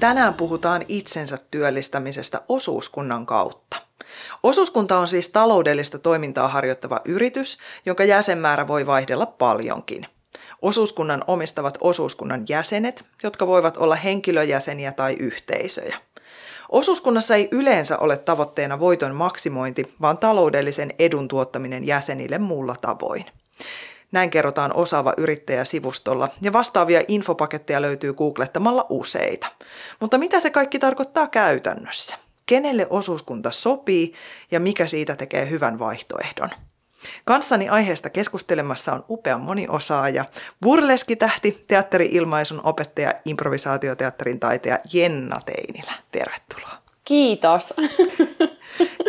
Tänään puhutaan itsensä työllistämisestä osuuskunnan kautta. Osuuskunta on siis taloudellista toimintaa harjoittava yritys, jonka jäsenmäärä voi vaihdella paljonkin. Osuuskunnan omistavat osuuskunnan jäsenet, jotka voivat olla henkilöjäseniä tai yhteisöjä. Osuuskunnassa ei yleensä ole tavoitteena voiton maksimointi, vaan taloudellisen edun tuottaminen jäsenille muulla tavoin. Näin kerrotaan Osaava Yrittäjä-sivustolla, ja vastaavia infopaketteja löytyy googlettamalla useita. Mutta mitä se kaikki tarkoittaa käytännössä? Kenelle osuuskunta sopii ja mikä siitä tekee hyvän vaihtoehdon? Kanssani aiheesta keskustelemassa on upea moniosaaja, burleskitähti, teatteri-ilmaisun opettaja, improvisaatioteatterin taiteilija Jenna Teinilä. Tervetuloa. Kiitos.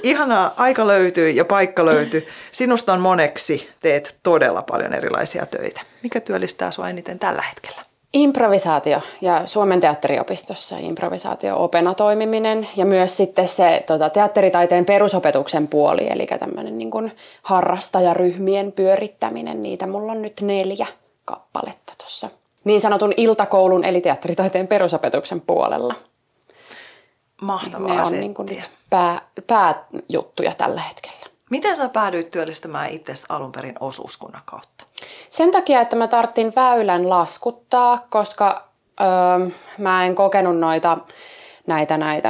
Ihanaa, aika löytyy ja paikka löytyy. Sinusta on moneksi, teet todella paljon erilaisia töitä. Mikä työllistää sinua eniten tällä hetkellä? Improvisaatio ja Suomen teatteriopistossa improvisaatio-opena toimiminen ja myös sitten se teatteritaiteen perusopetuksen puoli, eli tämmöinen niin kuin harrastajaryhmien pyörittäminen. Niitä mulla on nyt 4 kappaletta tuossa niin sanotun iltakoulun eli teatteritaiteen perusopetuksen puolella. Mahtavaa settiä. Ne on niin kuin nyt pääjuttuja tällä hetkellä. Miten sä päädyit työllistämään itsesi alun perin osuuskunnan kautta? Sen takia, että mä tarvitsin väylän laskuttaa, koska mä en kokenut näitä,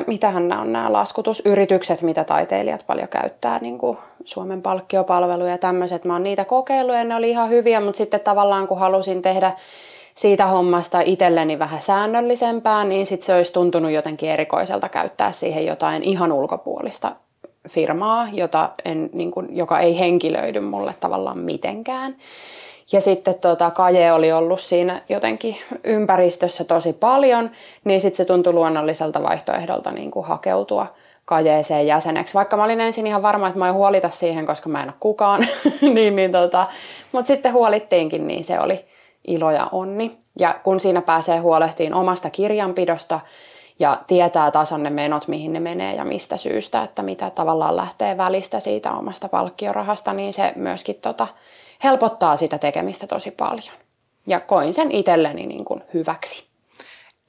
mitähän nämä on nämä laskutusyritykset, mitä taiteilijat paljon käyttää, niin kuin Suomen palkkiopalveluja ja tämmöiset. Mä oon niitä kokeillut ja ne oli ihan hyviä, mutta sitten tavallaan kun halusin tehdä siitä hommasta itselleni vähän säännöllisempää, niin sitten se olisi tuntunut jotenkin erikoiselta käyttää siihen jotain ihan ulkopuolista firmaa, joka ei henkilöidy mulle tavallaan mitenkään. Ja sitten Kaje oli ollut siinä jotenkin ympäristössä tosi paljon, niin sitten se tuntui luonnolliselta vaihtoehdolta niin kuin hakeutua Kajeeseen jäseneksi. Vaikka mä olin ensin ihan varma, että mä en huolita siihen, koska mä en ole kukaan, mutta sitten huolittiinkin, niin se oli ilo ja onni. Ja kun siinä pääsee huolehtiin omasta kirjanpidosta ja tietää tasan ne menot, mihin ne menee ja mistä syystä, että mitä tavallaan lähtee välistä siitä omasta palkkiorahasta, niin se myöskin helpottaa sitä tekemistä tosi paljon. Ja koin sen itselleni niin kuin hyväksi.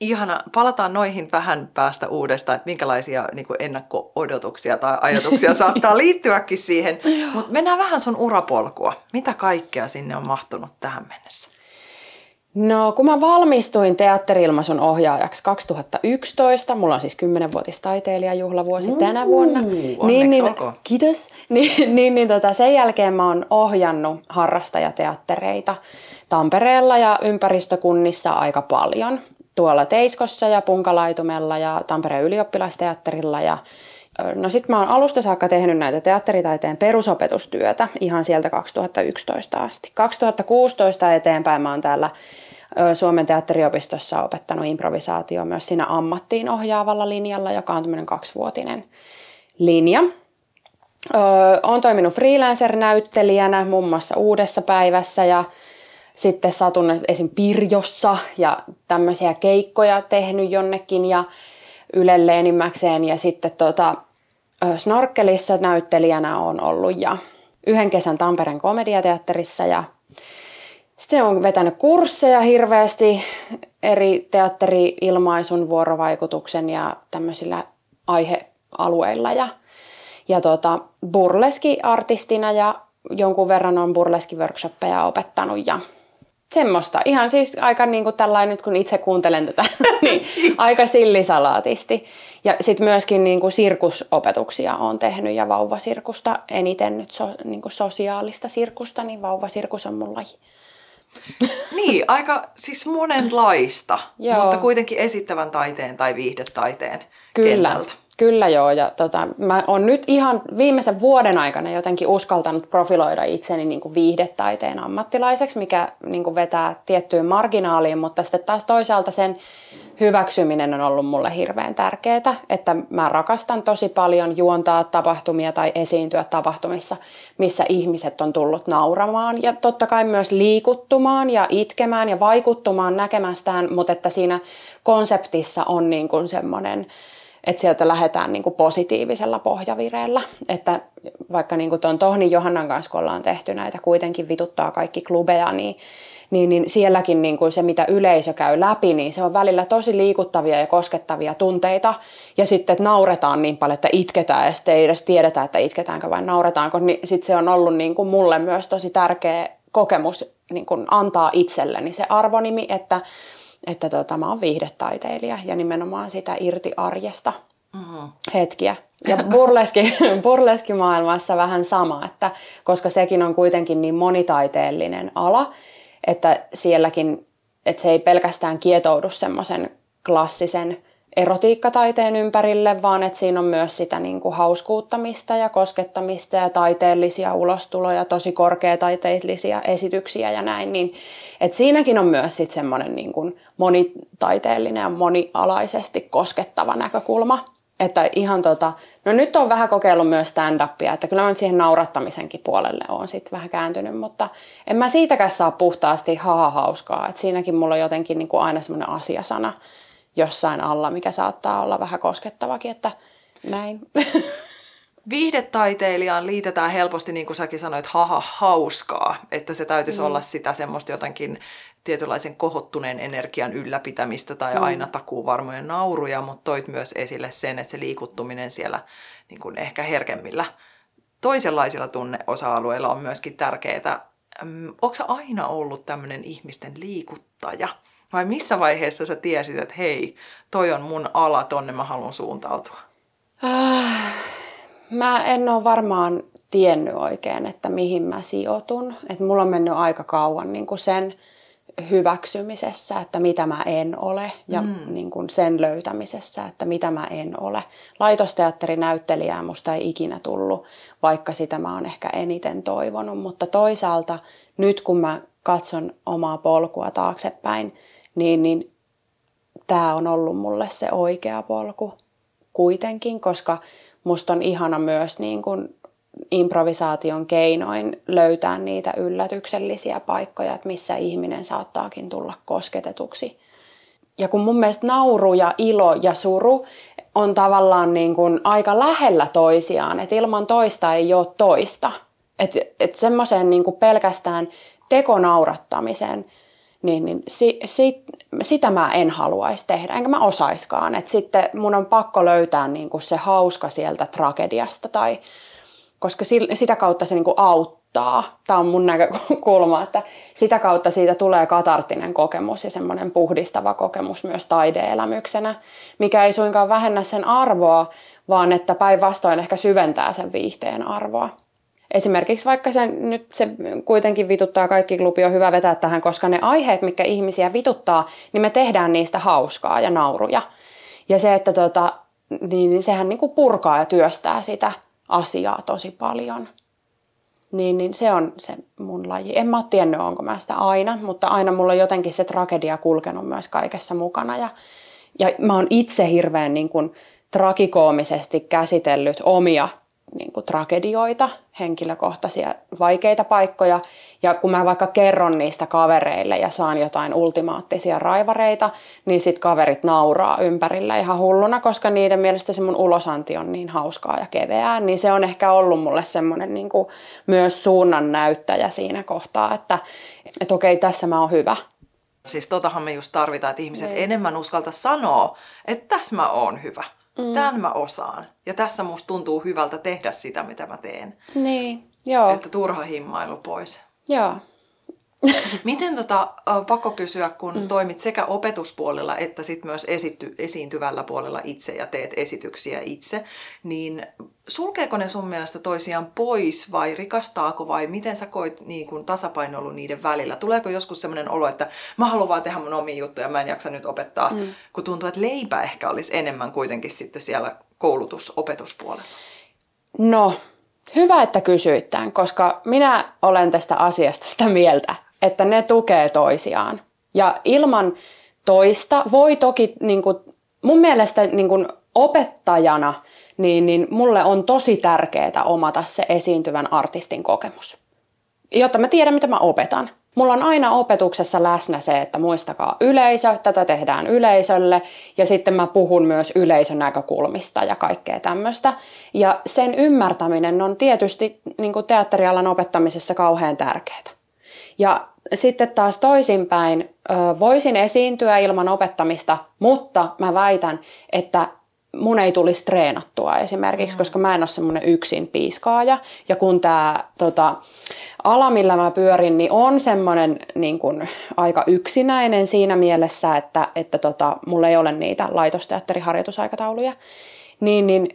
Ihana. Palataan noihin vähän päästä uudestaan, että minkälaisia niin kuin ennakko-odotuksia tai ajatuksia saattaa liittyäkin siihen. Mutta mennään vähän sun urapolkua. Mitä kaikkea sinne on mahtunut tähän mennessä? No, kun mä valmistuin teatteri-ilmaisun ohjaajaksi 2011, mulla on siis 10-vuotis taiteilijajuhlavuosi tänä vuonna. Kiitos. Sen jälkeen mä oon ohjannut harrastajateattereita Tampereella ja ympäristökunnissa aika paljon. Tuolla Teiskossa ja Punkalaitumella ja Tampereen ylioppilasteatterilla ja sitten mä oon alusta saakka tehnyt näitä teatteritaiteen perusopetustyötä ihan sieltä 2011 asti. 2016 eteenpäin mä oon täällä Suomen teatteriopistossa opettanut improvisaatio myös siinä ammattiin ohjaavalla linjalla, joka on tämmöinen 2-vuotinen linja. Oon toiminut freelancer-näyttelijänä muun muassa Uudessa päivässä ja sitten satun esim. Pirjossa ja tämmöisiä keikkoja tehnyt jonnekin ja Ylelle enimmäkseen ja sitten Snorkelissa näyttelijänä on ollut ja yhden kesän Tampereen komediateatterissa ja sitten on vetänyt kursseja hirveästi eri teatteri-ilmaisun, vuorovaikutuksen ja tämmöisillä aihealueilla ja burleski-artistina ja jonkun verran on burleski-workshoppeja opettanut ja semmoista. Ihan siis aika niin kuin tällainen, nyt kun itse kuuntelen tätä, niin aika sillisalaatisti. Ja sitten myöskin niin kuin sirkusopetuksia olen tehnyt ja vauvasirkusta. Eniten nyt niin kuin sosiaalista sirkusta, niin vauvasirkus on mun laji. Niin, aika siis monenlaista, mutta kuitenkin esittävän taiteen tai viihdetaiteen kentältä. Kyllä joo, ja mä oon nyt ihan viimeisen vuoden aikana jotenkin uskaltanut profiloida itseni niin kuin viihdetaiteen ammattilaiseksi, mikä niin kuin vetää tiettyyn marginaaliin, mutta sitten taas toisaalta sen hyväksyminen on ollut mulle hirveän tärkeää, että mä rakastan tosi paljon juontaa tapahtumia tai esiintyä tapahtumissa, missä ihmiset on tullut nauramaan ja totta kai myös liikuttumaan ja itkemään ja vaikuttumaan näkemästään, mutta että siinä konseptissa on niin kuin semmoinen, että sieltä lähdetään niin kuin positiivisella pohjavireellä, että vaikka niin kuin tuon Tohnin Johannan kanssa, kun ollaan tehty näitä kuitenkin vituttaa kaikki klubeja, niin sielläkin niin kuin se, mitä yleisö käy läpi, niin se on välillä tosi liikuttavia ja koskettavia tunteita. Ja sitten, että nauretaan niin paljon, että itketään ja sitten ei edes tiedetä, että itketäänkö vai nauretaanko, niin sitten se on ollut niin kuin mulle myös tosi tärkeä kokemus niin kuin antaa itselleni se arvonimi, että mä oon viihdetaiteilija ja nimenomaan sitä irti arjesta hetkiä. Ja burleskimaailmassa vähän sama, että koska sekin on kuitenkin niin monitaiteellinen ala, että sielläkin, että se ei pelkästään kietoudu semmoisen klassisen erotiikkataiteen ympärille, vaan että siinä on myös sitä niin kuin hauskuuttamista ja koskettamista ja taiteellisia ulostuloja, tosi korkeataiteellisia esityksiä ja näin. Niin, että siinäkin on myös sit semmoinen niin kuin monitaiteellinen ja monialaisesti koskettava näkökulma. Että ihan no nyt on vähän kokeillut myös stand-upia, että kyllä mä nyt siihen naurattamisenkin puolelle oon sitten vähän kääntynyt, mutta en mä siitäkään saa puhtaasti hauskaa, että siinäkin mulla on jotenkin niin kuin aina semmoinen asiasana jossain alla, mikä saattaa olla vähän koskettavakin, että näin. Viihdetaiteilijaan liitetään helposti, niin kuin säkin sanoit, hauskaa, että se täytyisi olla sitä semmoista jotenkin tietynlaisen kohottuneen energian ylläpitämistä tai aina takuuvarmoja nauruja, mutta toit myös esille sen, että se liikuttuminen siellä niin kuin ehkä herkemmillä toisenlaisilla tunneosa-alueilla on myöskin tärkeää. Oletko sä aina ollut tämmöinen ihmisten liikuttaja? Vai missä vaiheessa sä tiesit, että hei, toi on mun ala, tonne mä haluan suuntautua? Mä en ole varmaan tiennyt oikein, että mihin mä sijoitun. Et mulla on mennyt aika kauan niin kuin sen hyväksymisessä, että mitä mä en ole, ja niin kuin sen löytämisessä, että mitä mä en ole. Laitosteatterinäyttelijää musta ei ikinä tullut, vaikka sitä mä oon ehkä eniten toivonut. Mutta toisaalta nyt kun mä katson omaa polkua taaksepäin, niin tää on ollut mulle se oikea polku kuitenkin, koska musta on ihana myös niin kun improvisaation keinoin löytää niitä yllätyksellisiä paikkoja, että missä ihminen saattaakin tulla kosketetuksi. Ja kun mun mielestä nauru ja ilo ja suru on tavallaan niin kun aika lähellä toisiaan, että ilman toista ei ole toista. Et semmoiseen niin kun pelkästään tekonaurattamisen, sitä mä en haluaisi tehdä, enkä mä osaiskaan. Et sitten mun on pakko löytää niinku se hauska sieltä tragediasta, tai, koska sitä kautta se niinku auttaa. Tämä on mun näkökulma, että sitä kautta siitä tulee katarttinen kokemus ja semmoinen puhdistava kokemus myös taide-elämyksenä, mikä ei suinkaan vähennä sen arvoa, vaan että päinvastoin ehkä syventää sen viihteen arvoa. Esimerkiksi vaikka se kuitenkin vituttaa kaikki klubi on hyvä vetää tähän, koska ne aiheet, mitkä ihmisiä vituttaa, niin me tehdään niistä hauskaa ja nauruja. Ja se, että niin sehän niin kuin purkaa ja työstää sitä asiaa tosi paljon. Niin se on se mun laji. En mä ole tiennyt, onko mä sitä aina, mutta aina mulla on jotenkin se tragedia kulkenut myös kaikessa mukana. Ja mä oon itse hirveän niin kuin tragikoomisesti käsitellyt omia niin kuin tragedioita, henkilökohtaisia vaikeita paikkoja, ja kun mä vaikka kerron niistä kavereille ja saan jotain ultimaattisia raivareita, niin sit kaverit nauraa ympärillä ihan hulluna, koska niiden mielestä se mun ulosanti on niin hauskaa ja keveää, niin se on ehkä ollut mulle semmoinen niin kuin myös suunnannäyttäjä siinä kohtaa, että okei, tässä mä oon hyvä. Siis totahan me just tarvitaan, että ihmiset enemmän uskalta sanoa, että tässä mä oon hyvä. Tämän mä osaan. Ja tässä musta tuntuu hyvältä tehdä sitä, mitä mä teen. Niin, joo. Että turha himmailu pois. Joo. Miten pakko kysyä, kun toimit sekä opetuspuolella että sit myös esiintyvällä puolella itse ja teet esityksiä itse, niin sulkeeko ne sun mielestä toisiaan pois vai rikastaako vai miten sä koit niin kun tasapainoilu niiden välillä? Tuleeko joskus semmoinen olo, että mä haluan vaan tehdä mun omia juttuja, mä en jaksa nyt opettaa, kun tuntuu, että leipä ehkä olisi enemmän kuitenkin sitten siellä koulutusopetuspuolella? No, hyvä, että kysyit tämän, koska minä olen tästä asiasta sitä mieltä, että ne tukee toisiaan. Ja ilman toista. Voi toki, niin kuin, mun mielestä niin kuin opettajana, niin mulle on tosi tärkeää omata se esiintyvän artistin kokemus, jotta mä tiedän, mitä mä opetan. Mulla on aina opetuksessa läsnä se, että muistakaa yleisö, tätä tehdään yleisölle ja sitten mä puhun myös yleisön näkökulmista ja kaikkea tämmöistä. Ja sen ymmärtäminen on tietysti niin kuin teatterialan opettamisessa kauhean tärkeää. Ja sitten taas toisinpäin, voisin esiintyä ilman opettamista, mutta mä väitän, että mun ei tulisi treenattua esimerkiksi, koska mä en ole semmoinen yksin piiskaaja. Ja kun tämä ala, millä mä pyörin, niin on semmoinen niin kun, aika yksinäinen siinä mielessä, että mulla ei ole niitä laitosteatteriharjoitusaikatauluja, niin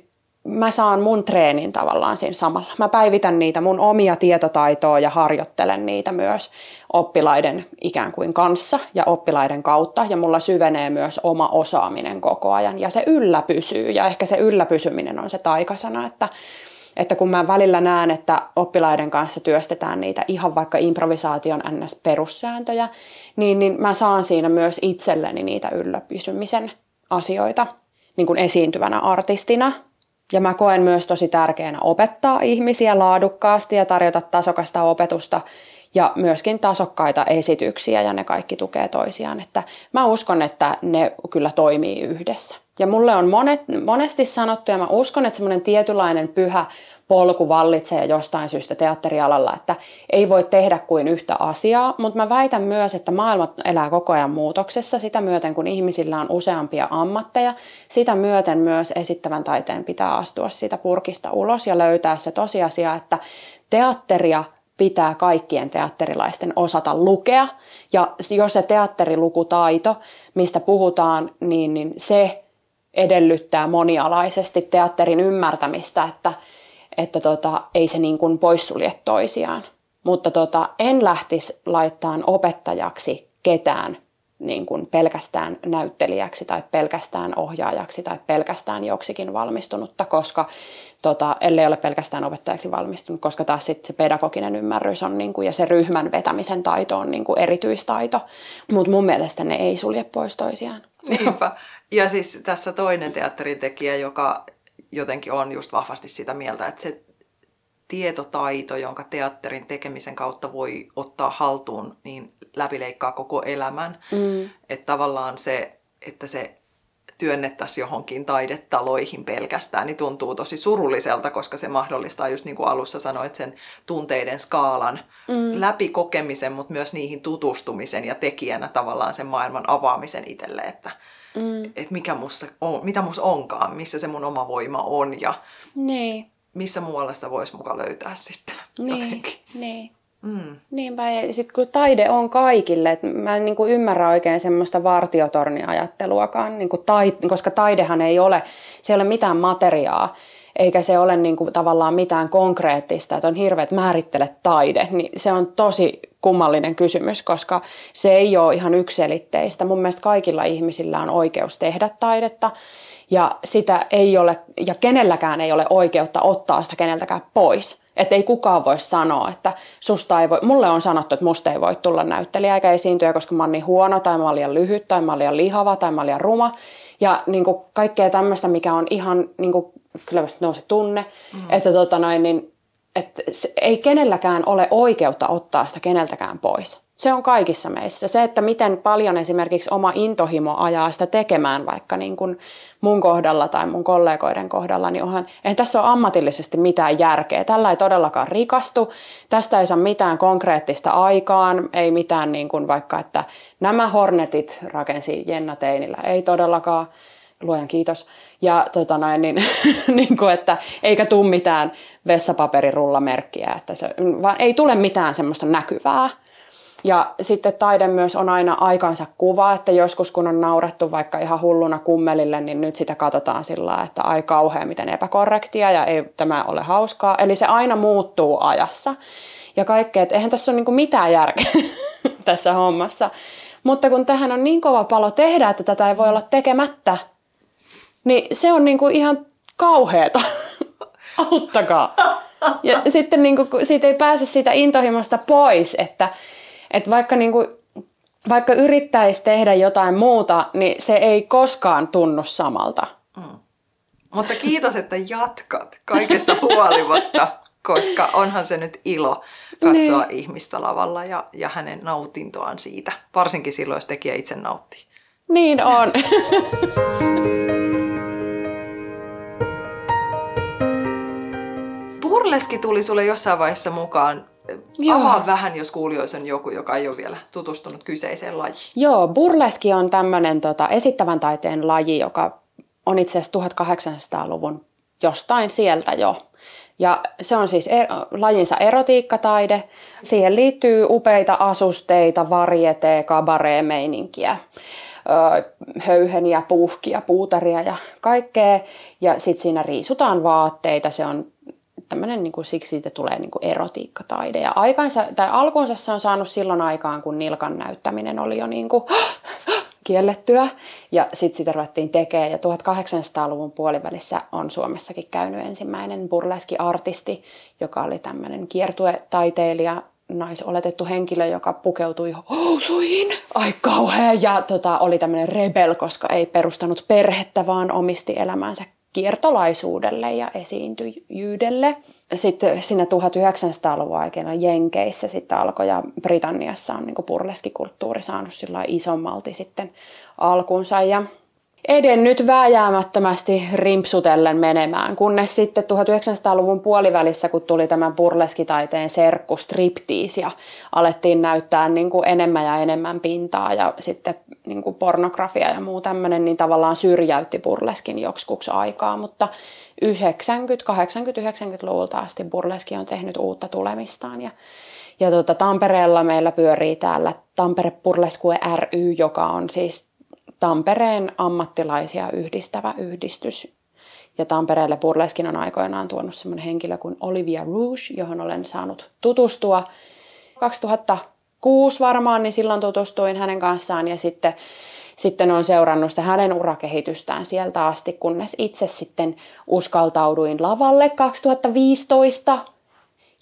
mä saan mun treenin tavallaan siinä samalla. Mä päivitän niitä mun omia tietotaitoja ja harjoittelen niitä myös oppilaiden ikään kuin kanssa ja oppilaiden kautta. Ja mulla syvenee myös oma osaaminen koko ajan ja se ylläpysyy. Ja ehkä se ylläpysyminen on se taikasana, että kun mä välillä näen, että oppilaiden kanssa työstetään niitä ihan vaikka improvisaation NS-perussääntöjä, niin mä saan siinä myös itselleni niitä ylläpysymisen asioita niin kuin esiintyvänä artistina. Ja mä koen myös tosi tärkeänä opettaa ihmisiä laadukkaasti ja tarjota tasokasta opetusta ja myöskin tasokkaita esityksiä ja ne kaikki tukee toisiaan. Että mä uskon, että ne kyllä toimii yhdessä. Ja mulle on monesti sanottu ja mä uskon, että semmoinen tietynlainen pyhä polku vallitsee jostain syystä teatterialalla, että ei voi tehdä kuin yhtä asiaa, mutta mä väitän myös, että maailma elää koko ajan muutoksessa sitä myöten, kun ihmisillä on useampia ammatteja, sitä myöten myös esittävän taiteen pitää astua siitä purkista ulos ja löytää se tosiasia, että teatteria pitää kaikkien teatterilaisten osata lukea ja jos se teatterilukutaito, mistä puhutaan, niin se edellyttää monialaisesti teatterin ymmärtämistä, että ei se niin kuin poissulje toisiaan. Mutta en lähtisi laittamaan opettajaksi ketään niin kuin pelkästään näyttelijäksi tai pelkästään ohjaajaksi tai pelkästään joksikin valmistunutta, koska ellei ole pelkästään opettajaksi valmistunut, koska taas sitten se pedagoginen ymmärrys on niin kuin, ja se ryhmän vetämisen taito on niin kuin erityistaito. Mutta mun mielestä ne ei sulje pois toisiaan. Niinpä. Ja siis tässä toinen teatterintekijä, joka jotenkin on just vahvasti sitä mieltä, että se tietotaito, jonka teatterin tekemisen kautta voi ottaa haltuun, niin läpileikkaa koko elämän. Että tavallaan se, että se työnnettäisiin johonkin taidetaloihin pelkästään, niin tuntuu tosi surulliselta, koska se mahdollistaa, just niin kuin alussa sanoit, sen tunteiden skaalan läpikokemisen, mutta myös niihin tutustumisen ja tekijänä tavallaan sen maailman avaamisen itselle, että että mitä musta onkaan, missä se mun oma voima on ja niin. Missä muualla sitä voisi muka löytää sitten jotenkin. Niin. Niinpä, ja sitten kun taide on kaikille, että mä en niin kuin ymmärrä oikein semmoista vartiotorniajatteluakaan, niin kuin koska taidehan se ei ole mitään materiaa, eikä se ole niin kuin tavallaan mitään konkreettista, että on hirveä, että määrittele taide, niin se on tosi kummallinen kysymys, koska se ei ole ihan yksiselitteistä. Mun mielestä kaikilla ihmisillä on oikeus tehdä taidetta ja sitä ei ole, ja kenelläkään ei ole oikeutta ottaa sitä keneltäkään pois. Että ei kukaan voi sanoa, että susta ei voi, mulle on sanottu, että musta ei voi tulla näyttelijä eikä esiintyjä, koska mä oon niin huono, tai mä oon liian lyhyt, tai mä oon liian lihava, tai mä oon liian ruma. Ja niin kuin kaikkea tämmöistä, mikä on ihan, niin kuin, kyllä on se tunne, että että ei kenelläkään ole oikeutta ottaa sitä keneltäkään pois. Se on kaikissa meissä. Se, että miten paljon esimerkiksi oma intohimo ajaa sitä tekemään vaikka niin kuin mun kohdalla tai mun kollegoiden kohdalla, niin eihän tässä ole ammatillisesti mitään järkeä. Tällä ei todellakaan rikastu. Tästä ei saa mitään konkreettista aikaan. Ei mitään niin kuin vaikka, että nämä Hornetit rakensi Jenna Teinilä. Ei todellakaan. Luojan kiitos. Ja niin kuin, että eikä tule mitään vessapaperirullamerkkiä, että se, vaan ei tule mitään semmoista näkyvää. Ja sitten taide myös on aina aikansa kuva, että joskus kun on naurettu vaikka ihan hulluna Kummelille, niin nyt sitä katsotaan sillä lailla, että ai kauhea, miten epäkorrektia ja ei tämä ole hauskaa. Eli se aina muuttuu ajassa ja kaikkea, että eihän tässä ole niin kuin mitään järkeä tässä hommassa. Mutta kun tähän on niin kova palo tehdä, että tätä ei voi olla tekemättä, niin se on niinku ihan kauheeta. Auttakaa. Ja sitten niinku, siitä ei pääse siitä intohimosta pois, että vaikka niinku, vaikka yrittäisi tehdä jotain muuta, niin se ei koskaan tunnu samalta. Mm. Mutta kiitos, että jatkat kaikesta huolimatta, koska onhan se nyt ilo katsoa niin ihmistä lavalla ja hänen nautintoaan siitä. Varsinkin silloin, jos tekijä itse nauttii. Niin on. Burleski tuli sulle jossain vaiheessa mukaan. Joo. Avaa vähän, jos kuulijoissa on joku, joka ei ole vielä tutustunut kyseiseen lajiin. Joo, burleski on tämmöinen esittävän taiteen laji, joka on itse asiassa 1800-luvun jostain sieltä jo. Ja se on siis lajinsa erotiikkataide. Siihen liittyy upeita asusteita, varieté, kabaree-meininkiä, höyheniä, puuhkia, puutaria ja kaikkea. Ja sitten siinä riisutaan vaatteita, se on tämmöinen, niin kuin, siksi siitä tulee niin kuin erotiikkataide. Ja alkuunsa se on saanut silloin aikaan, kun nilkan näyttäminen oli jo niin kuin kiellettyä. Ja sitten sitä ruvettiin tekemään. Ja 1800-luvun puolivälissä on Suomessakin käynyt ensimmäinen burleski-artisti, joka oli tämmöinen kiertuetaiteilija, naisoletettu henkilö, joka pukeutui housuihin. Ai kauhea! Ja oli tämmöinen rebel, koska ei perustanut perhettä, vaan omisti elämänsä kiertolaisuudelle ja esiintyjyydelle. Sitten siinä 1900-luvun aikana Jenkeissä sitten alkoi, ja Britanniassa on niin burleskikulttuuri saanut sillä isommalti sitten alkunsa ja edennyt vääjäämättömästi rimpsutellen menemään, kunnes sitten 1900-luvun puolivälissä, kun tuli tämän burleskitaiteen serkku striptease ja alettiin näyttää niin kuin enemmän ja enemmän pintaa ja sitten niin kuin pornografia ja muu tämmöinen, niin tavallaan syrjäytti burleskin joksikuksi aikaa, mutta 80-90-luvulta asti burleski on tehnyt uutta tulemistaan. Ja Tampereella meillä pyörii täällä Tampere burlesque ry, joka on siis Tampereen ammattilaisia yhdistävä yhdistys. Ja Tampereelle burleskin on aikoinaan tuonut semmoinen henkilö kuin Olivia Rouge, johon olen saanut tutustua 2006 varmaan, niin silloin tutustuin hänen kanssaan ja sitten olen seurannut sitä hänen urakehitystään sieltä asti, kunnes itse sitten uskaltauduin lavalle 2015.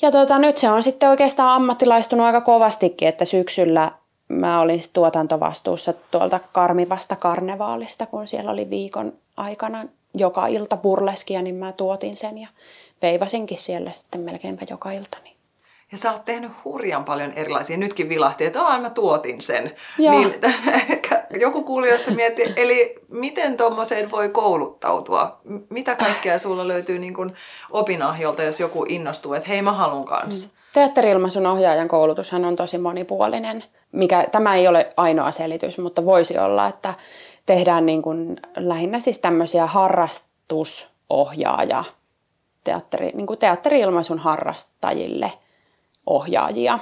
Ja nyt se on sitten oikeastaan ammattilaistunut aika kovastikin, että syksyllä mä olin tuotantovastuussa tuolta Karmivasta karnevaalista, kun siellä oli viikon aikana joka ilta burleskia, niin mä tuotin sen ja veivasinkin siellä sitten melkeinpä joka ilta. Ja sä oot tehnyt hurjan paljon erilaisia. Nytkin vilahti, että mä tuotin sen. Niin, joku kuulijoista miettii, eli miten tommoseen voi kouluttautua? Mitä kaikkea sulla löytyy niin kun opinahjolta, jos joku innostuu, että hei mä haluun kanssa? Teatteri-ilmaisun ohjaajan koulutushan on tosi monipuolinen, mikä tämä ei ole ainoa selitys, mutta voisi olla, että tehdään niin kuin lähinnä siis tämmöisiä harrastusohjaaja, niin kuin teatteri-ilmaisun harrastajille ohjaajia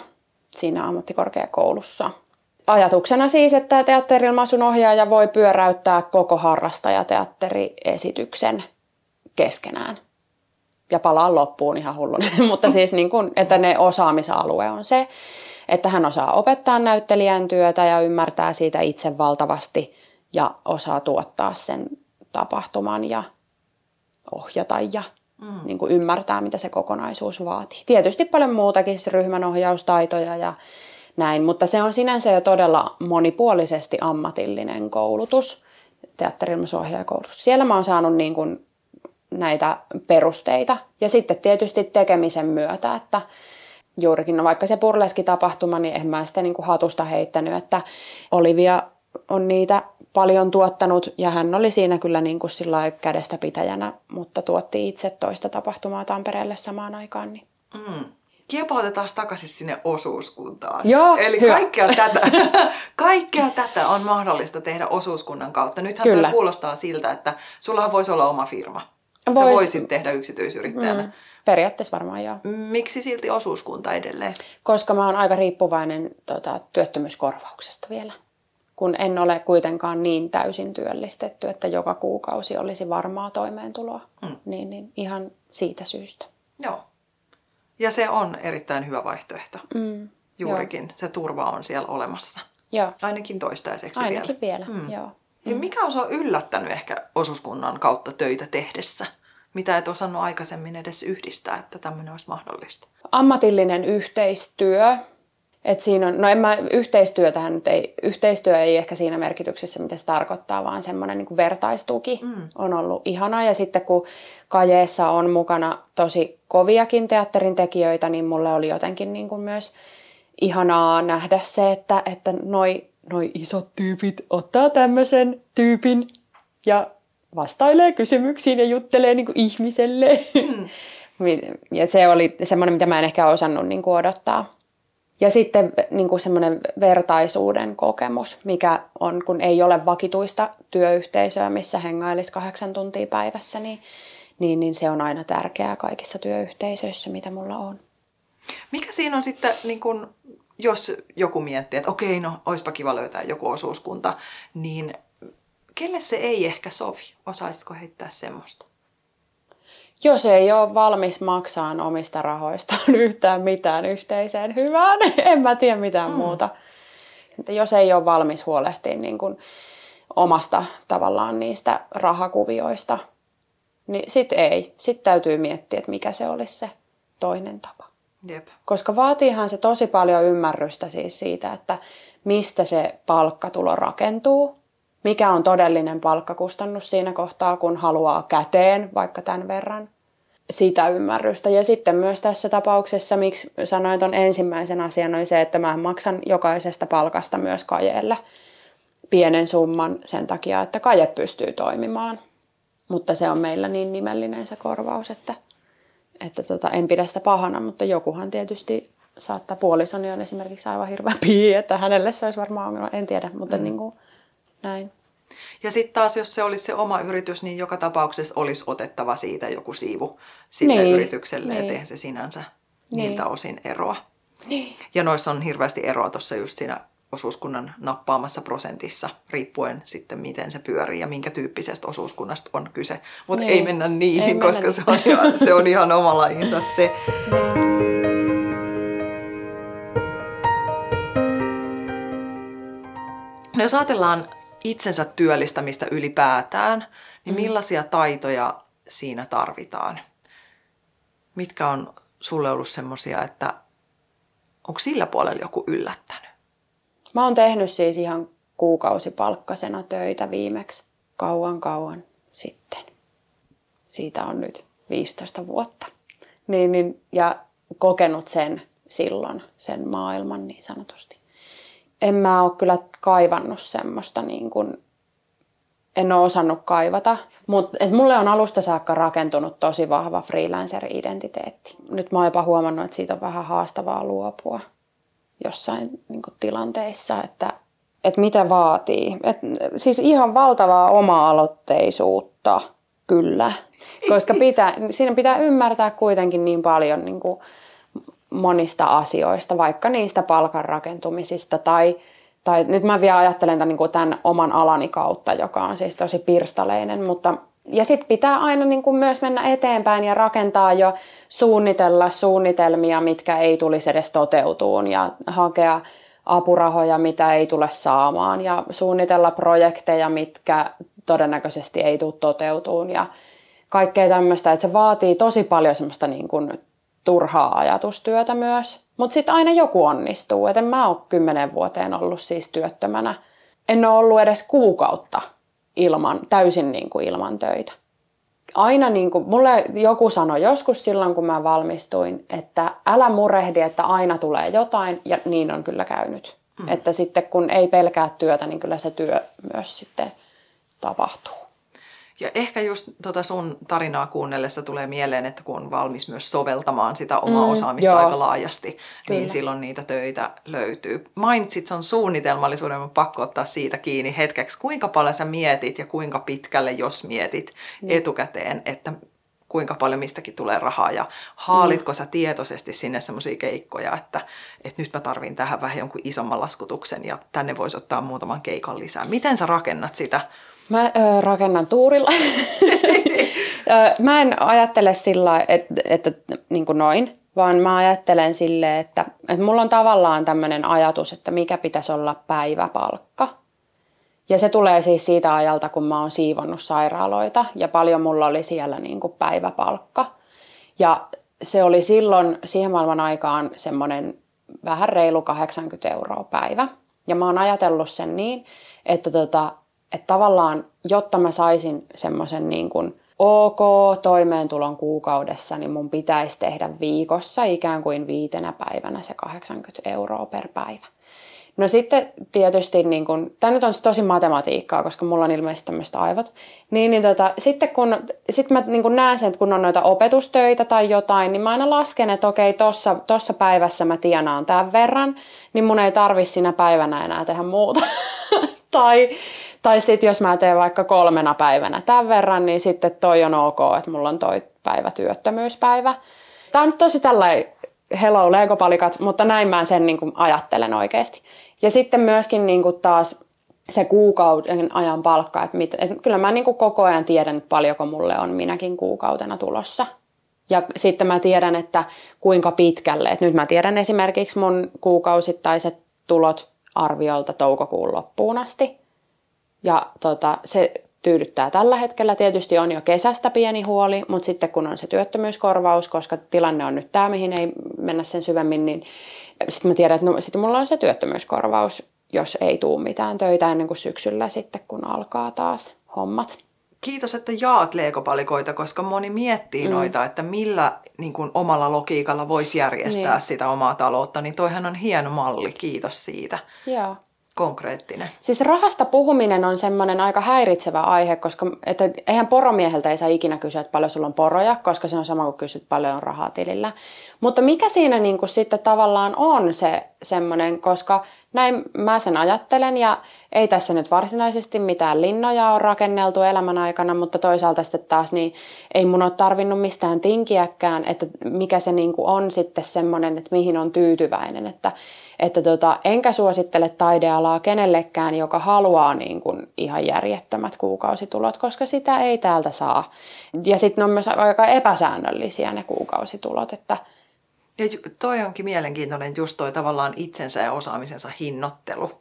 siinä ammattikorkeakoulussa. Ajatuksena siis, että teatteri-ilmaisun ohjaaja voi pyöräyttää koko harrastajateatteriesityksen keskenään. Ja palaan loppuun ihan hullun, mutta siis niin kuin, että ne osaamisalue on se, että hän osaa opettaa näyttelijän työtä ja ymmärtää siitä itse valtavasti ja osaa tuottaa sen tapahtuman ja ohjata ja niin kuin ymmärtää, mitä se kokonaisuus vaatii. Tietysti paljon muutakin, siis ryhmänohjaustaitoja ja näin, mutta se on sinänsä jo todella monipuolisesti ammatillinen koulutus, teatteri-ilmaisuohjaajakoulutus. Siellä mä oon saanut niin kuin näitä perusteita. Ja sitten tietysti tekemisen myötä, että juurikin, vaikka se burleskitapahtuma, niin en mä sitä niin kuin hatusta heittänyt, että Olivia on niitä paljon tuottanut ja hän oli siinä kyllä niin kuin sillä kädestä pitäjänä, mutta tuotti itse toista tapahtumaa Tampereelle samaan aikaan. Niin. Mm. Kiepautetaan takaisin sinne osuuskuntaan. Joo, eli kaikkea tätä on mahdollista tehdä osuuskunnan kautta. Nythän tuo kuulostaa siltä, että sullahan voisi olla oma firma. Sä voisit tehdä yksityisyrittäjänä. Periaatteessa varmaan joo. Miksi silti osuuskunta edelleen? Koska mä oon aika riippuvainen työttömyyskorvauksesta vielä. Kun en ole kuitenkaan niin täysin työllistetty, että joka kuukausi olisi varmaa toimeentuloa. Mm. Niin ihan siitä syystä. Joo. Ja se on erittäin hyvä vaihtoehto. Mm. Juurikin. Joo. Se turva on siellä olemassa. Joo. Ainakin toistaiseksi vielä. Ainakin vielä. Mm. Joo. Ja mikä on sua yllättänyt ehkä osuuskunnan kautta töitä tehdessä? Mitä et osannut aikaisemmin edes yhdistää, että tämmöinen olisi mahdollista? Ammatillinen yhteistyö Et siinä on, no en mä, yhteistyö ei ehkä siinä merkityksessä, mitä se tarkoittaa, vaan semmoinen niin kuin vertaistuki on ollut ihanaa. Ja sitten kun Kajeessa on mukana tosi koviakin teatterin tekijöitä, niin mulle oli jotenkin niin kuin myös ihanaa nähdä se, että noi isot tyypit ottaa tämmöisen tyypin ja vastailee kysymyksiin ja juttelee niin kuin ihmiselle. Ja se oli semmoinen, mitä mä en ehkä osannut niin kuin odottaa. Ja sitten niin kuin semmoinen vertaisuuden kokemus, mikä on, kun ei ole vakituista työyhteisöä, missä hengailisi 8 tuntia päivässä, niin se on aina tärkeää kaikissa työyhteisöissä, mitä mulla on. Mikä siinä on sitten, niin kuin, jos joku miettii, että okei, no oispa kiva löytää joku osuuskunta, niin kelle se ei ehkä sovi? Osaisitko heittää semmoista? Jos ei ole valmis maksamaan omista rahoistaan yhtään mitään yhteiseen hyvään, en mä tiedä mitään muuta. Että jos ei ole valmis huolehtia niin kuin omasta tavallaan niistä rahakuvioista, niin sit ei. Sit täytyy miettiä, että mikä se olisi se toinen tapa. Jep. Koska vaatiihan se tosi paljon ymmärrystä siis siitä, että mistä se palkkatulo rakentuu. Mikä on todellinen palkkakustannus siinä kohtaa, kun haluaa käteen vaikka tämän verran sitä ymmärrystä. Ja sitten myös tässä tapauksessa, miksi sanoin tuon ensimmäisen asian, on se, että mä maksan jokaisesta palkasta myös Kajeelle pienen summan sen takia, että Kaje pystyy toimimaan. Mutta se on meillä niin nimellinen se korvaus, että en pidä sitä pahana, mutta jokuhan tietysti saattaa, puolisoni on esimerkiksi aivan hirveä pii, että hänelle se olisi varmaan ongelma, en tiedä, mutta niin kuin näin. Ja sitten taas, jos se olisi se oma yritys, niin joka tapauksessa olisi otettava siitä joku siivu sille yritykselle, niin. Ettei se sinänsä niiltä osin eroa. Niin. Ja noissa on hirveästi eroa tuossa just siinä osuuskunnan nappaamassa prosentissa, riippuen sitten miten se pyörii ja minkä tyyppisestä osuuskunnasta on kyse. Mutta niin. Ei mennä niihin, koska se on ihan oma lajinsa se. Niin. No jos ajatellaan itsensä työllistämistä ylipäätään, niin millaisia taitoja siinä tarvitaan? Mitkä on sulle ollut semmoisia, että onko sillä puolella joku yllättänyt? Mä oon tehnyt siis ihan kuukausipalkkasena töitä viimeksi kauan sitten. Siitä on nyt 15 vuotta. Ja kokenut sen silloin, sen maailman niin sanotusti. En mä ole kyllä kaivannut semmoista, niin kuin, en ole osannut kaivata, mutta mulle on alusta saakka rakentunut tosi vahva freelancer-identiteetti. Nyt mä oon jopa huomannut, että siitä on vähän haastavaa luopua jossain niin kuin tilanteissa, että mitä vaatii. Siis ihan valtavaa oma-aloitteisuutta, kyllä, koska siinä pitää ymmärtää kuitenkin niin paljon niin kuin monista asioista, vaikka niistä palkan rakentumisista tai nyt mä vielä ajattelen tämän oman alani kautta, joka on siis tosi pirstaleinen, mutta ja sit pitää aina niin kuin myös mennä eteenpäin ja rakentaa ja suunnitella suunnitelmia, mitkä ei tulisi edes toteutuun ja hakea apurahoja, mitä ei tule saamaan ja suunnitella projekteja, mitkä todennäköisesti ei tule toteutuun ja kaikkea tämmöistä, että se vaatii tosi paljon semmoista niin kuin turhaa ajatustyötä myös, mutta sitten aina joku onnistuu. Et en mä ole 10 vuoteen ollut siis työttömänä. En ole ollut edes kuukautta täysin niin kuin ilman töitä. Aina niin kuin, mulle joku sanoi joskus silloin, kun mä valmistuin, että älä murehdi, että aina tulee jotain, ja niin on kyllä käynyt. Että sitten kun ei pelkää työtä, niin kyllä se työ myös sitten tapahtuu. Ja ehkä just sun tarinaa kuunnellessa tulee mieleen, että kun on valmis myös soveltamaan sitä omaa osaamista aika laajasti, kyllä. Niin silloin niitä töitä löytyy. Mainitsit sun suunnitelmallisuuden, on pakko ottaa siitä kiinni hetkeksi. Kuinka paljon sä mietit ja kuinka pitkälle, jos mietit etukäteen, että kuinka paljon mistäkin tulee rahaa ja haalitko sä tietoisesti sinne semmoisia keikkoja, että nyt mä tarvin tähän vähän jonkun isomman laskutuksen ja tänne voisi ottaa muutaman keikan lisää. Miten sä rakennat sitä? Mä rakennan tuurilla. Mä en ajattele sillä, että niin kuin noin, vaan mä ajattelen silleen, että mulla on tavallaan tämmöinen ajatus, että mikä pitäisi olla päiväpalkka. Ja se tulee siis siitä ajalta, kun mä oon siivonnut sairaaloita ja paljon mulla oli siellä niin kuin päiväpalkka. Ja se oli silloin siihen maailman aikaan semmoinen vähän reilu 80 € päivä. Ja mä oon ajatellut sen niin, että tavallaan, jotta mä saisin semmoisen niin kuin ok toimeentulon kuukaudessa, niin mun pitäisi tehdä viikossa ikään kuin 5 päivänä se 80 € per päivä. No sitten tietysti, niin kun, tämä nyt on tosi matematiikkaa, koska mulla on ilmeisesti tämmöiset aivot, sitten kun mä niin kun näen sen, että kun on noita opetustöitä tai jotain, niin mä aina lasken, että okei, tossa päivässä mä tienaan tämän verran, niin mun ei tarvi siinä päivänä enää tehdä muuta. Tai sitten jos mä teen vaikka 3 päivänä tämän verran, niin sitten toi on ok, että mulla on toi päivä työttömyyspäivä. Tää on tosi tällainen hello legopalikat, mutta näin mä sen niin kuin ajattelen oikeasti. Ja sitten myöskin niin kuin taas se kuukauden ajan palkka, että kyllä mä niin kuin koko ajan tiedän, että paljonko mulle on minäkin kuukautena tulossa. Ja sitten mä tiedän, että kuinka pitkälle. Et nyt mä tiedän esimerkiksi mun kuukausittaiset tulot arviolta toukokuun loppuun asti. Ja se tyydyttää tällä hetkellä. Tietysti on jo kesästä pieni huoli, mutta sitten kun on se työttömyyskorvaus, koska tilanne on nyt tämä, mihin ei mennä sen syvemmin, niin sitten mä tiedän, että no, sitten mulla on se työttömyyskorvaus, jos ei tule mitään töitä ennen kuin syksyllä sitten, kun alkaa taas hommat. Kiitos, että jaat leekopalikoita, koska moni miettii noita, että millä niin kuin omalla logiikalla voisi järjestää sitä omaa taloutta, niin toihan on hieno malli. Kiitos siitä. Joo. Konkreettinen. Siis rahasta puhuminen on semmoinen aika häiritsevä aihe, koska että eihän poromieheltä ei saa ikinä kysyä, että paljon sulla on poroja, koska se on sama kuin kysyt, paljon on rahaa tilillä. Mutta mikä siinä niin kuin sitten tavallaan on se semmoinen, koska näin mä sen ajattelen ja ei tässä nyt varsinaisesti mitään linnoja ole rakenneltu elämän aikana, mutta toisaalta sitten taas niin ei mun ole tarvinnut mistään tinkiäkään, että mikä se niin kuin on sitten semmoinen, että mihin on tyytyväinen, että enkä suosittele taidealaa kenellekään, joka haluaa niin kuin ihan järjettömät kuukausitulot, koska sitä ei täältä saa. Ja sitten on myös aika epäsäännöllisiä ne kuukausitulot. Ja toi onkin mielenkiintoinen, just toi tavallaan itsensä ja osaamisensa hinnoittelu,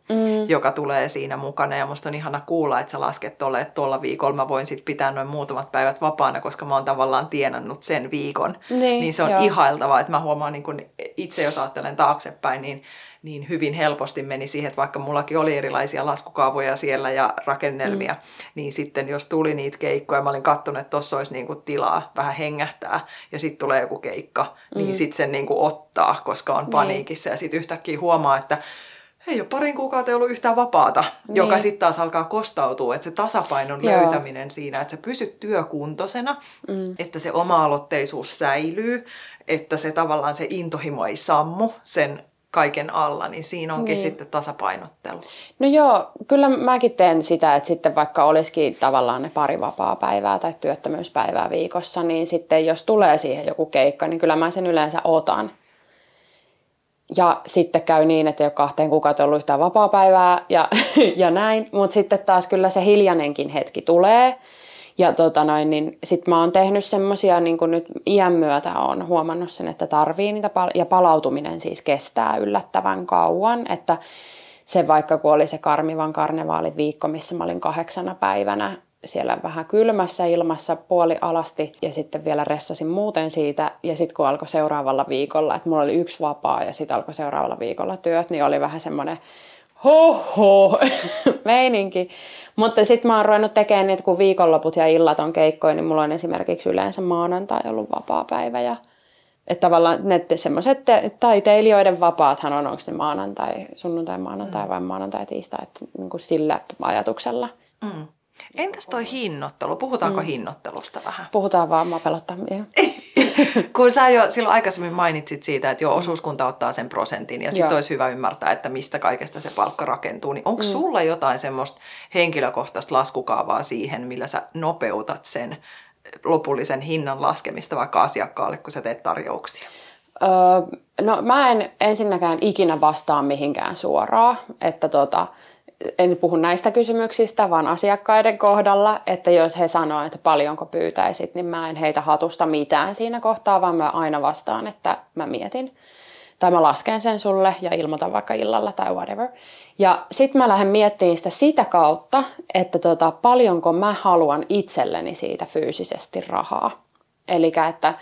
joka tulee siinä mukana. Ja musta on ihana kuulla, että sä lasket tolle, että tuolla viikolla mä voin sit pitää noin muutamat päivät vapaana, koska mä oon tavallaan tienannut sen viikon. Niin se on ihailtavaa, että mä huomaan niin kun itse, jos ajattelen taaksepäin, niin hyvin helposti meni siihen, että vaikka mullakin oli erilaisia laskukaavoja siellä ja rakennelmia, niin sitten jos tuli niitä keikkoja, mä olin katsonut, että tossa olisi niinku tilaa vähän hengähtää ja sitten tulee joku keikka, niin sitten sen niinku ottaa, koska on paniikissa ja sitten yhtäkkiä huomaa, että ei ole parin kuukautta ollut yhtään vapaata, joka sitten taas alkaa kostautua, että se tasapainon löytäminen siinä, että sä pysyt työkuntoisena, että se oma-aloitteisuus säilyy, että se tavallaan se intohimo ei sammu sen kaiken alla, niin siinä onkin sitten tasapainottelu. No joo, kyllä mäkin teen sitä, että sitten vaikka olisikin tavallaan ne 2 vapaapäivää tai työttömyyspäivää viikossa, niin sitten jos tulee siihen joku keikka, niin kyllä mä sen yleensä otan. Ja sitten käy niin, että ei ole 2 kuukautta ollut yhtään vapaapäivää ja näin, mutta sitten taas kyllä se hiljainenkin hetki tulee. Ja niin sit mä oon tehnyt semmosia, niin kuin nyt iän myötä oon huomannut sen, että tarvii niitä, ja palautuminen siis kestää yllättävän kauan, että se vaikka kun oli se Karmivan karnevaalin viikko, missä mä olin 8 päivänä siellä vähän kylmässä ilmassa puolialasti, ja sitten vielä ressasin muuten siitä, ja sit kun alkoi seuraavalla viikolla, että mulla oli 1 vapaa, ja sit alkoi seuraavalla viikolla työt, niin oli vähän semmoinen hoho, meininki. Mutta sitten mä oon ruvennut tekemään niitä, kun viikonloput ja illat on keikkoja, niin mulla on esimerkiksi yleensä maanantai ollut vapaapäivä. Ja että tavallaan ne semmoiset taiteilijoiden vapaathan on, onko ne maanantai, sunnuntai, maanantai vai maanantai, tiistai, että niin kuin sillä ajatuksella. Entäs toi hinnoittelu? Puhutaanko hinnoittelusta vähän? Puhutaan vaan, mä pelottaa. Kun sä jo silloin aikaisemmin mainitsit siitä, että osuuskunta ottaa sen prosentin ja sitten olisi hyvä ymmärtää, että mistä kaikesta se palkka rakentuu, niin onko sulla jotain semmoista henkilökohtaista laskukaavaa siihen, millä sä nopeutat sen lopullisen hinnan laskemista vaikka asiakkaalle, kun sä teet tarjouksia? No mä en ensinnäkään ikinä vastaa mihinkään suoraan, että en puhu näistä kysymyksistä, vaan asiakkaiden kohdalla, että jos he sanoo, että paljonko pyytäisit, niin mä en heitä hatusta mitään siinä kohtaa, vaan mä aina vastaan, että mä mietin. Tai mä lasken sen sulle ja ilmoitan vaikka illalla tai whatever. Ja sit mä lähden miettimään sitä kautta, että paljonko mä haluan itselleni siitä fyysisesti rahaa. Eli että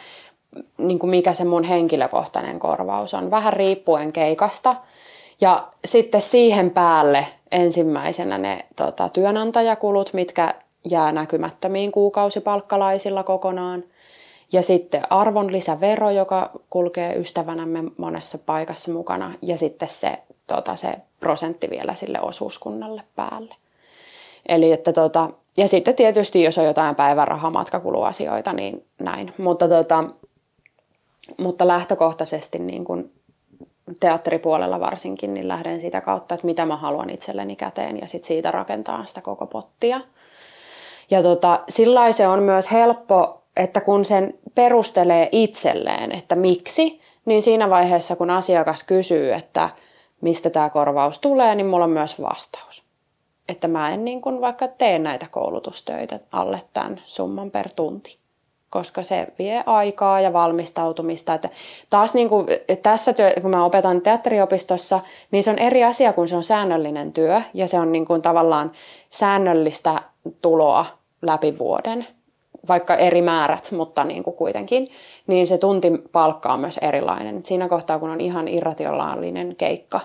niin kuin mikä se mun henkilökohtainen korvaus on, vähän riippuen keikasta. Ja sitten siihen päälle ensimmäisenä ne työnantajakulut, mitkä jää näkymättömiin kuukausipalkkalaisilla kokonaan. Ja sitten arvonlisävero, joka kulkee ystävänämme monessa paikassa mukana. Ja sitten se prosentti vielä sille osuuskunnalle päälle. Eli että ja sitten tietysti, jos on jotain päiväraha, matkakuluasioita, niin näin. Mutta lähtökohtaisesti niin kun teatteripuolella varsinkin, niin lähden siitä kautta, että mitä mä haluan itselleni käteen ja sit siitä rakentaa sitä koko pottia. Ja sillain se on myös helppo, että kun sen perustelee itselleen, että miksi, niin siinä vaiheessa, kun asiakas kysyy, että mistä tämä korvaus tulee, niin mulla on myös vastaus. Että mä en niin kun vaikka tee näitä koulutustöitä alle tämän summan per tunti, koska se vie aikaa ja valmistautumista. Että taas niin kun tässä kun mä opetan teatteriopistossa, niin se on eri asia, kun se on säännöllinen työ ja se on niin kun tavallaan säännöllistä tuloa läpi vuoden, vaikka eri määrät, mutta niin kuin kuitenkin, niin se tuntipalkka on myös erilainen. Siinä kohtaa, kun on ihan irrationaalinen keikka,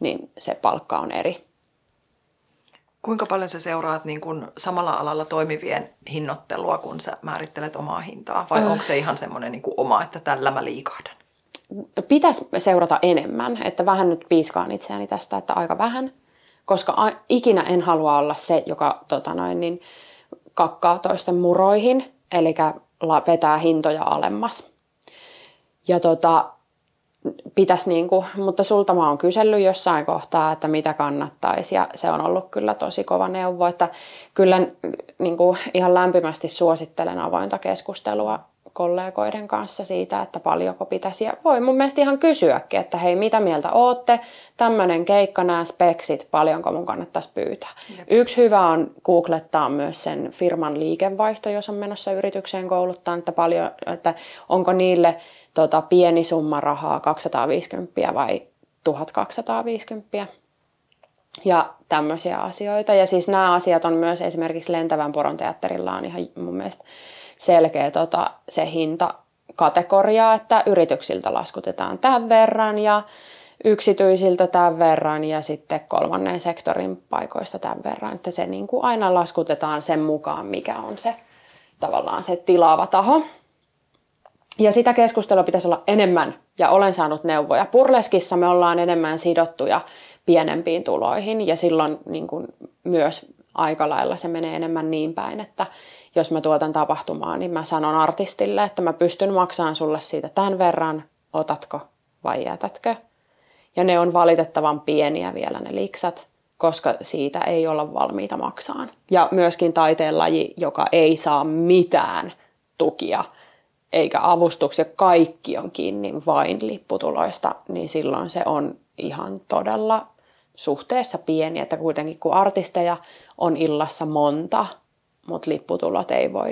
niin se palkka on eri. Kuinka paljon sä seuraat niin kuin samalla alalla toimivien hinnoittelua, kun sä määrittelet omaa hintaa? Vai onko se ihan semmoinen niin kuin oma, että tällä mä liikahdan? Pitäisi seurata enemmän, että vähän nyt piiskaan itseäni tästä, että aika vähän. Koska ikinä en halua olla se, joka kakkaa toisten muroihin, eli vetää hintoja alemmas. Ja pitäisi mutta sulta mä oon kysellyt jossain kohtaa, että mitä kannattaisi, ja se on ollut kyllä tosi kova neuvo, että kyllä ihan lämpimästi suosittelen avointa keskustelua kollegoiden kanssa siitä, että paljonko pitäisi, ja voi mun mielestä ihan kysyäkin, että hei, mitä mieltä ootte, tämmönen keikka, nämä speksit, paljonko mun kannattaisi pyytää. Jep. Yksi hyvä on googlettaa myös sen firman liikevaihto, jos on menossa yritykseen kouluttaa, että onko niille pieni summa rahaa, 250 vai 1250. Ja tämmöisiä asioita. Ja siis nämä asiat on myös esimerkiksi Lentävän poronteatterilla on ihan mun mielestä selkeä se hintakategoria, että yrityksiltä laskutetaan tämän verran ja yksityisiltä tämän verran ja sitten kolmannen sektorin paikoista tämän verran. Että se niin kuin aina laskutetaan sen mukaan, mikä on se tavallaan se tilaava taho. Ja sitä keskustelua pitäisi olla enemmän, ja olen saanut neuvoja. Burleskissa me ollaan enemmän sidottuja pienempiin tuloihin, ja silloin niin kuin myös aika lailla se menee enemmän niin päin, että jos mä tuotan tapahtumaa, niin mä sanon artistille, että mä pystyn maksamaan sulle siitä tämän verran, otatko vai jätätkö. Ja ne on valitettavan pieniä vielä ne liksat, koska siitä ei olla valmiita maksamaan. Ja myöskin taiteenlaji, joka ei saa mitään tukia eikä avustuksia, kaikki on kiinni vain lipputuloista, niin silloin se on ihan todella suhteessa pieni, että kuitenkin kun artisteja on illassa monta, mutta lipputulot ei voi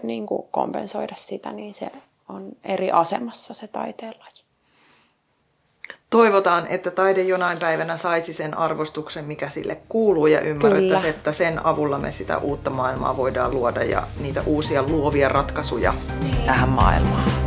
kompensoida sitä, niin se on eri asemassa se taiteenlaji. Toivotaan, että taide jonain päivänä saisi sen arvostuksen, mikä sille kuuluu, ja ymmärrettäisiin, että sen avulla me sitä uutta maailmaa voidaan luoda ja niitä uusia luovia ratkaisuja tähän maailmaan.